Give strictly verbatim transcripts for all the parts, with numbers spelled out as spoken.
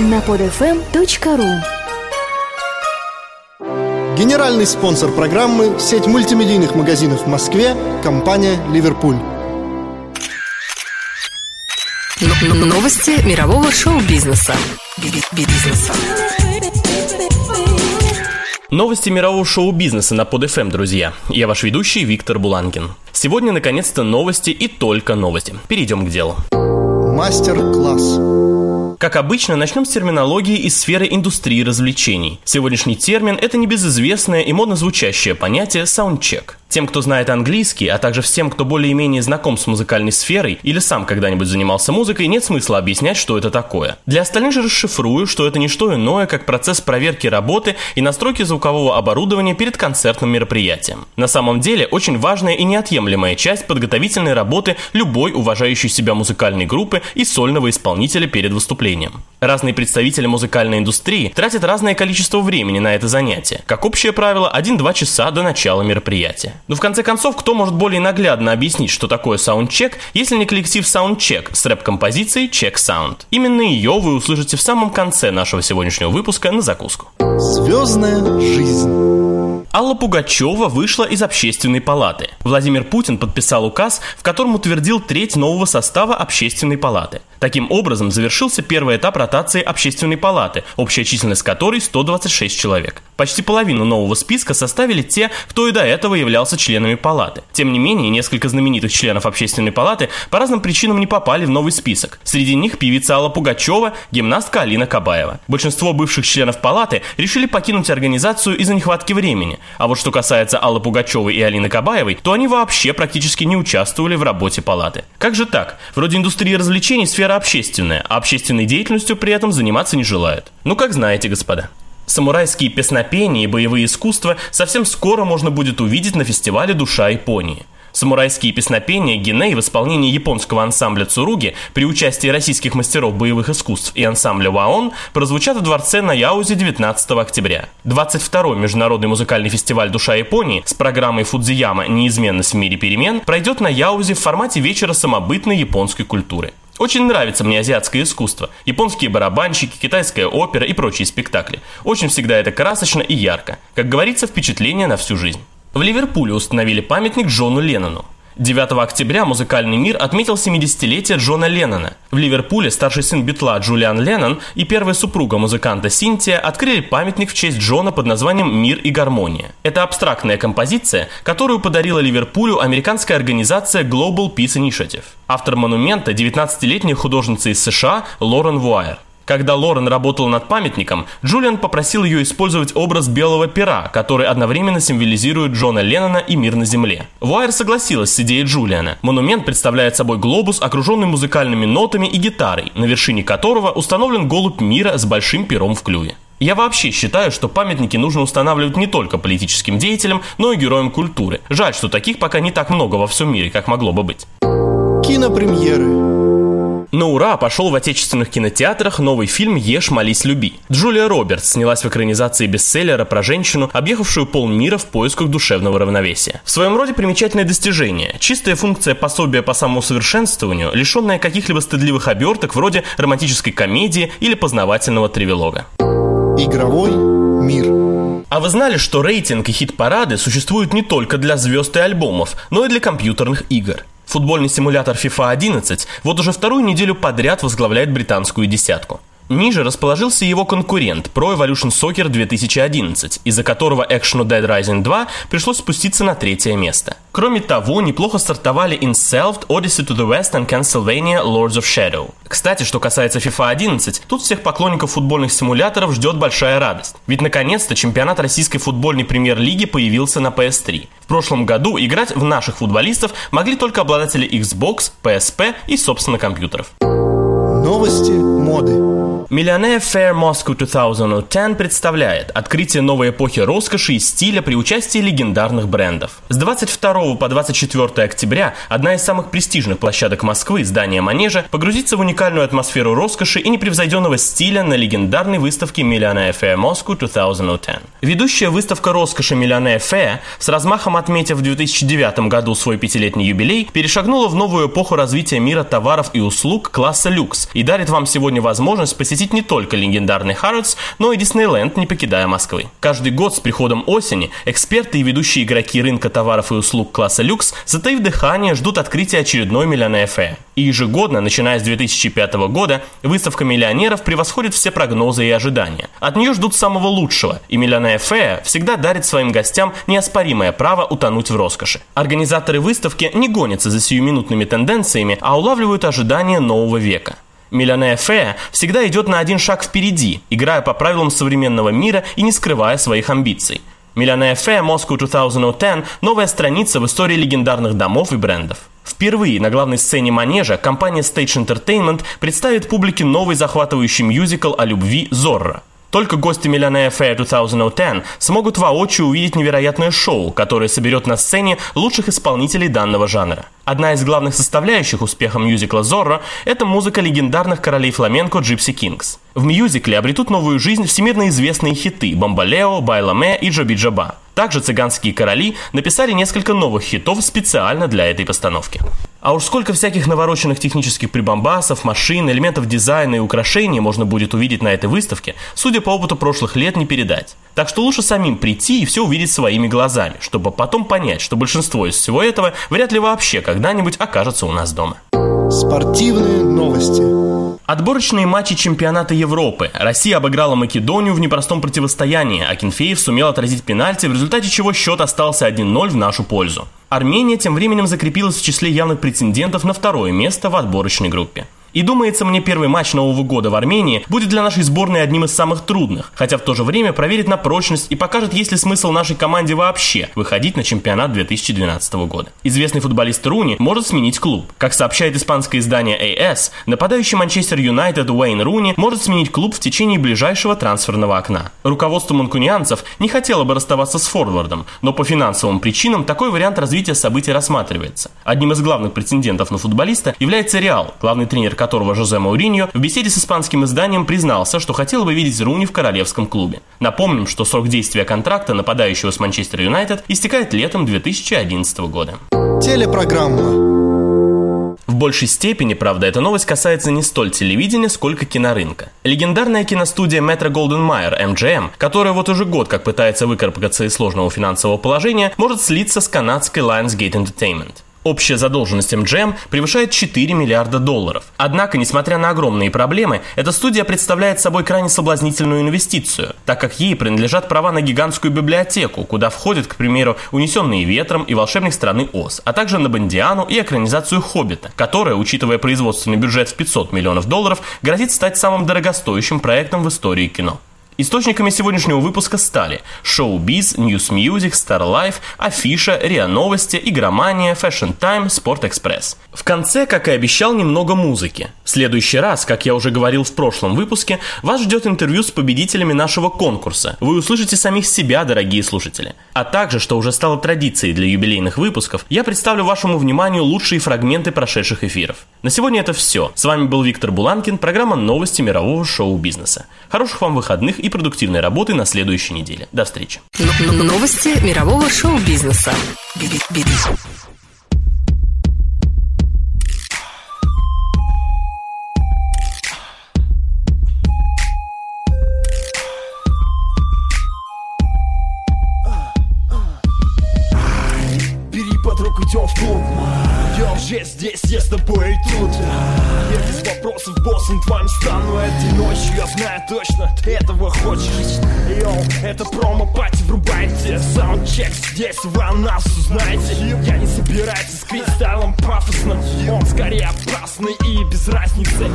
на под эф эм точка ру. Генеральный спонсор программы – сеть мультимедийных магазинов в Москве, компания «Ливерпуль». Новости мирового шоу-бизнеса. Бизнеса. Новости мирового шоу-бизнеса на под эф эм, друзья. Я ваш ведущий Виктор Булангин. Сегодня, наконец-то, новости и только новости. Перейдем к делу. Мастер-класс. Как обычно, начнем с терминологии из сферы индустрии развлечений. Сегодняшний термин – это небезызвестное и модно звучащее понятие «саундчек». Тем, кто знает английский, а также всем, кто более-менее знаком с музыкальной сферой или сам когда-нибудь занимался музыкой, нет смысла объяснять, что это такое. Для остальных же расшифрую, что это не что иное, как процесс проверки работы и настройки звукового оборудования перед концертным мероприятием. На самом деле, очень важная и неотъемлемая часть подготовительной работы любой уважающей себя музыкальной группы и сольного исполнителя перед выступлением. Разные представители музыкальной индустрии тратят разное количество времени на это занятие, как общее правило один-два часа до начала мероприятия. Но в конце концов, кто может более наглядно объяснить, что такое саундчек, если не коллектив Soundcheck с рэп-композицией Check Sound? Именно ее вы услышите в самом конце нашего сегодняшнего выпуска на закуску. Звездная жизнь. Алла Пугачева вышла из Общественной палаты. Владимир Путин подписал указ, в котором утвердил треть нового состава Общественной палаты. Таким образом, завершился первый этап ротации Общественной палаты, общая численность которой сто двадцать шесть человек. Почти половину нового списка составили те, кто и до этого являлся членами палаты. Тем не менее, несколько знаменитых членов Общественной палаты по разным причинам не попали в новый список. Среди них певица Алла Пугачева, гимнастка Алина Кабаева. Большинство бывших членов палаты решили покинуть организацию из-за нехватки времени. А вот что касается Аллы Пугачевой и Алины Кабаевой, то они вообще практически не участвовали в работе палаты. Как же так? Вроде индустрия развлечений сфера общественная, а общественной деятельностью при этом заниматься не желают. Ну как знаете, господа. Самурайские песнопения и боевые искусства совсем скоро можно будет увидеть на фестивале «Душа Японии». Самурайские песнопения Гинэй в исполнении японского ансамбля Цуруги при участии российских мастеров боевых искусств и ансамбля ВАОН прозвучат в дворце на Яузе девятнадцатого октября. двадцать второй международный музыкальный фестиваль «Душа Японии» с программой Фудзияма «Неизменность в мире перемен» пройдет на Яузе в формате вечера самобытной японской культуры. Очень нравится мне азиатское искусство. Японские барабанщики, китайская опера и прочие спектакли. Очень всегда это красочно и ярко. Как говорится, впечатление на всю жизнь. В Ливерпуле установили памятник Джону Леннону. девятого октября музыкальный мир отметил семидесятилетие Джона Леннона. В Ливерпуле старший сын Битла Джулиан Леннон и первая супруга музыканта Синтия открыли памятник в честь Джона под названием «Мир и гармония». Это абстрактная композиция, которую подарила Ливерпулю американская организация Global Peace Initiative. Автор монумента – девятнадцатилетняя художница из США Лорен Вуайер. Когда Лорен работала над памятником, Джулиан попросил ее использовать образ белого пера, который одновременно символизирует Джона Леннона и мир на земле. Вуайер согласилась с идеей Джулиана. Монумент представляет собой глобус, окруженный музыкальными нотами и гитарой, на вершине которого установлен голубь мира с большим пером в клюве. Я вообще считаю, что памятники нужно устанавливать не только политическим деятелям, но и героям культуры. Жаль, что таких пока не так много во всем мире, как могло бы быть. Кинопремьеры. На ура пошел в отечественных кинотеатрах новый фильм «Ешь, молись, люби». Джулия Робертс снялась в экранизации бестселлера про женщину, объехавшую полмира в поисках душевного равновесия. В своем роде примечательное достижение, чистая функция пособия по самоусовершенствованию, лишенная каких-либо стыдливых оберток вроде романтической комедии или познавательного тривиалога. Игровой мир. А вы знали, что рейтинг и хит-парады существуют не только для звезд и альбомов, но и для компьютерных игр? Футбольный симулятор фифа одиннадцать вот уже вторую неделю подряд возглавляет британскую десятку. Ниже расположился его конкурент Pro Evolution Soccer две тысячи одиннадцать, из-за которого экшену Dead Rising два пришлось спуститься на третье место. Кроме того, неплохо стартовали Insel, Odyssey to the West and Castlevania Lords of Shadow. Кстати, что касается фифа одиннадцать, тут всех поклонников футбольных симуляторов ждет большая радость. Ведь наконец-то чемпионат российской футбольной премьер-лиги появился на пи эс три. В прошлом году играть в наших футболистов могли только обладатели Xbox, пи эс пи и, собственно, компьютеров. Новости моды. Millionaire Fair Moscow две тысячи десять представляет открытие новой эпохи роскоши и стиля при участии легендарных брендов. С двадцать второго по двадцать четвёртое октября одна из самых престижных площадок Москвы, здание Манежа, погрузится в уникальную атмосферу роскоши и непревзойденного стиля на легендарной выставке Millionaire Fair Moscow две тысячи десять. Ведущая выставка роскоши Millionaire Fair, с размахом отметив в две тысячи девятом году свой пятилетний юбилей, перешагнула в новую эпоху развития мира товаров и услуг класса люкс и и дарит вам сегодня возможность посетить не только легендарный Харродс, но и Диснейленд, не покидая Москвы. Каждый год с приходом осени эксперты и ведущие игроки рынка товаров и услуг класса люкс, затаив дыхание, ждут открытия очередной Millionaire Fair. И ежегодно, начиная с две тысячи пятого года, выставка миллионеров превосходит все прогнозы и ожидания. От нее ждут самого лучшего, и Millionaire Fair всегда дарит своим гостям неоспоримое право утонуть в роскоши. Организаторы выставки не гонятся за сиюминутными тенденциями, а улавливают ожидания нового века. Millionaire Fair всегда идет на один шаг впереди, играя по правилам современного мира и не скрывая своих амбиций. Millionaire Fair Moscow две тысячи десять – новая страница в истории легендарных домов и брендов. Впервые на главной сцене манежа компания Stage Entertainment представит публике новый захватывающий мюзикл о любви «Зорро». Только гости Millionaire Fair две тысячи десять смогут воочию увидеть невероятное шоу, которое соберет на сцене лучших исполнителей данного жанра. Одна из главных составляющих успеха мюзикла «Зорро» – это музыка легендарных королей фламенко Джипси Кингс. В мюзикле обретут новую жизнь всемирно известные хиты «Бомбалео», «Байламе» и «Джоби-Джоба». Также цыганские короли написали несколько новых хитов специально для этой постановки. А уж сколько всяких навороченных технических прибамбасов, машин, элементов дизайна и украшений можно будет увидеть на этой выставке, судя по опыту прошлых лет, не передать. Так что лучше самим прийти и все увидеть своими глазами, чтобы потом понять, что большинство из всего этого вряд ли вообще когда-нибудь окажется у нас дома. Спортивные новости. Отборочные матчи чемпионата Европы. Россия обыграла Македонию в непростом противостоянии, а Акинфеев сумел отразить пенальти, в результате чего счет остался один ноль в нашу пользу. Армения тем временем закрепилась в числе явных претендентов на второе место в отборочной группе. И думается мне, первый матч Нового года в Армении будет для нашей сборной одним из самых трудных, хотя в то же время проверит на прочность и покажет, есть ли смысл нашей команде вообще выходить на чемпионат две тысячи двенадцатого года. Известный футболист Руни может сменить клуб. Как сообщает испанское издание эй эс, нападающий Манчестер Юнайтед Уэйн Руни может сменить клуб в течение ближайшего трансферного окна. Руководство манкунианцев не хотело бы расставаться с форвардом, но по финансовым причинам такой вариант развития событий рассматривается. Одним из главных претендентов на футболиста является Реал, главный тренер которого Жозе Мауриньо в беседе с испанским изданием признался, что хотел бы видеть Руни в королевском клубе. Напомним, что срок действия контракта нападающего с Манчестер Юнайтед истекает летом две тысячи одиннадцатого года. Телепрограмма. В большей степени, правда, эта новость касается не столь телевидения, сколько кинорынка. Легендарная киностудия Metro-Goldwyn-Mayer, эм джи эм, которая вот уже год как пытается выкарабкаться из сложного финансового положения, может слиться с канадской Lionsgate Entertainment. Общая задолженность эм джи эм превышает четыре миллиарда долларов. Однако, несмотря на огромные проблемы, эта студия представляет собой крайне соблазнительную инвестицию, так как ей принадлежат права на гигантскую библиотеку, куда входят, к примеру, «Унесенные ветром» и «Волшебник страны Оз», а также на «Бондиану» и экранизацию «Хоббита», которая, учитывая производственный бюджет в пятьсот миллионов долларов, грозит стать самым дорогостоящим проектом в истории кино. Источниками сегодняшнего выпуска стали Showbiz, News Music, Star Life, Афиша, РИА Новости, Игромания, Fashion Time, Sport Express. В конце, как и обещал, немного музыки. В следующий раз, как я уже говорил в прошлом выпуске, вас ждет интервью с победителями нашего конкурса. Вы услышите самих себя, дорогие слушатели. А также, что уже стало традицией для юбилейных выпусков, я представлю вашему вниманию лучшие фрагменты прошедших эфиров. На сегодня это все. С вами был Виктор Буланкин, программа «Новости мирового шоу-бизнеса». Хороших вам выходных и продуктивной работы на следующей неделе. До встречи. Новости мирового шоу-бизнеса. Бери под руку, идем в клуб. Я уже здесь, я с тобой и тут. Без вопросов, боссом твоим стану этой ночью. Я знаю точно, ты этого хочешь. Йоу, это промо-пати, врубайте. Саундчек здесь, вы о нас узнаете. Я не собираюсь искрить стайлом пафосным. Он скорее опасный и без разницы.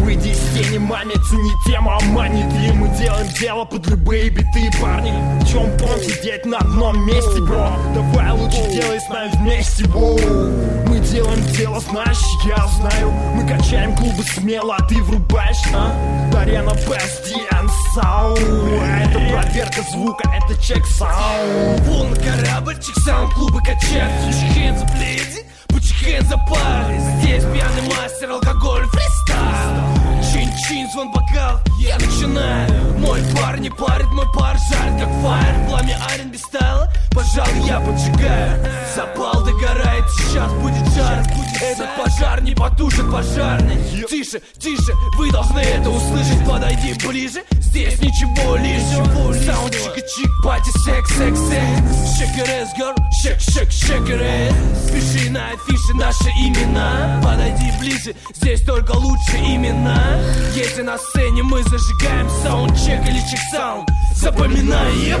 Выйди из тени, маме, цени тему, а манит. И мы делаем дело под любые биты, парни. Чем помнить, сидеть на одном месте, бро. Давай лучше делай с нами вместе, воу. Мы делаем дело, знаешь, я знаю. Мы качаем клубы смело, а ты врубаешь, а? Дарена Бэсти and Sound. Это проверка звука, это Check Sound. Полный корабль, Check Sound, клубы качают. Put your hands up, lady, put your hands up, party. Здесь пьяный мастер, алкоголь, фристайл. Чин-чин, звон бокал, я начинаю. Мой пар не парит, мой пар жарит, как фаер. Пламя арен без стайла, пожалуй, я поджигаю. Запал догорает, сейчас будет жар. Этот пожар не потушит пожарный. Тише, тише, вы должны это услышать. Подойди ближе, здесь ничего лишнего. Саунд чик-чик, пати, секс, секс, секс. Shake your ass, girl, shake, shake, shake your ass. Пиши на афише наши имена. Подойди ближе, здесь только лучшие имена. Если на сцене мы зажигаем саундчек или Check Sound, запоминай, yep.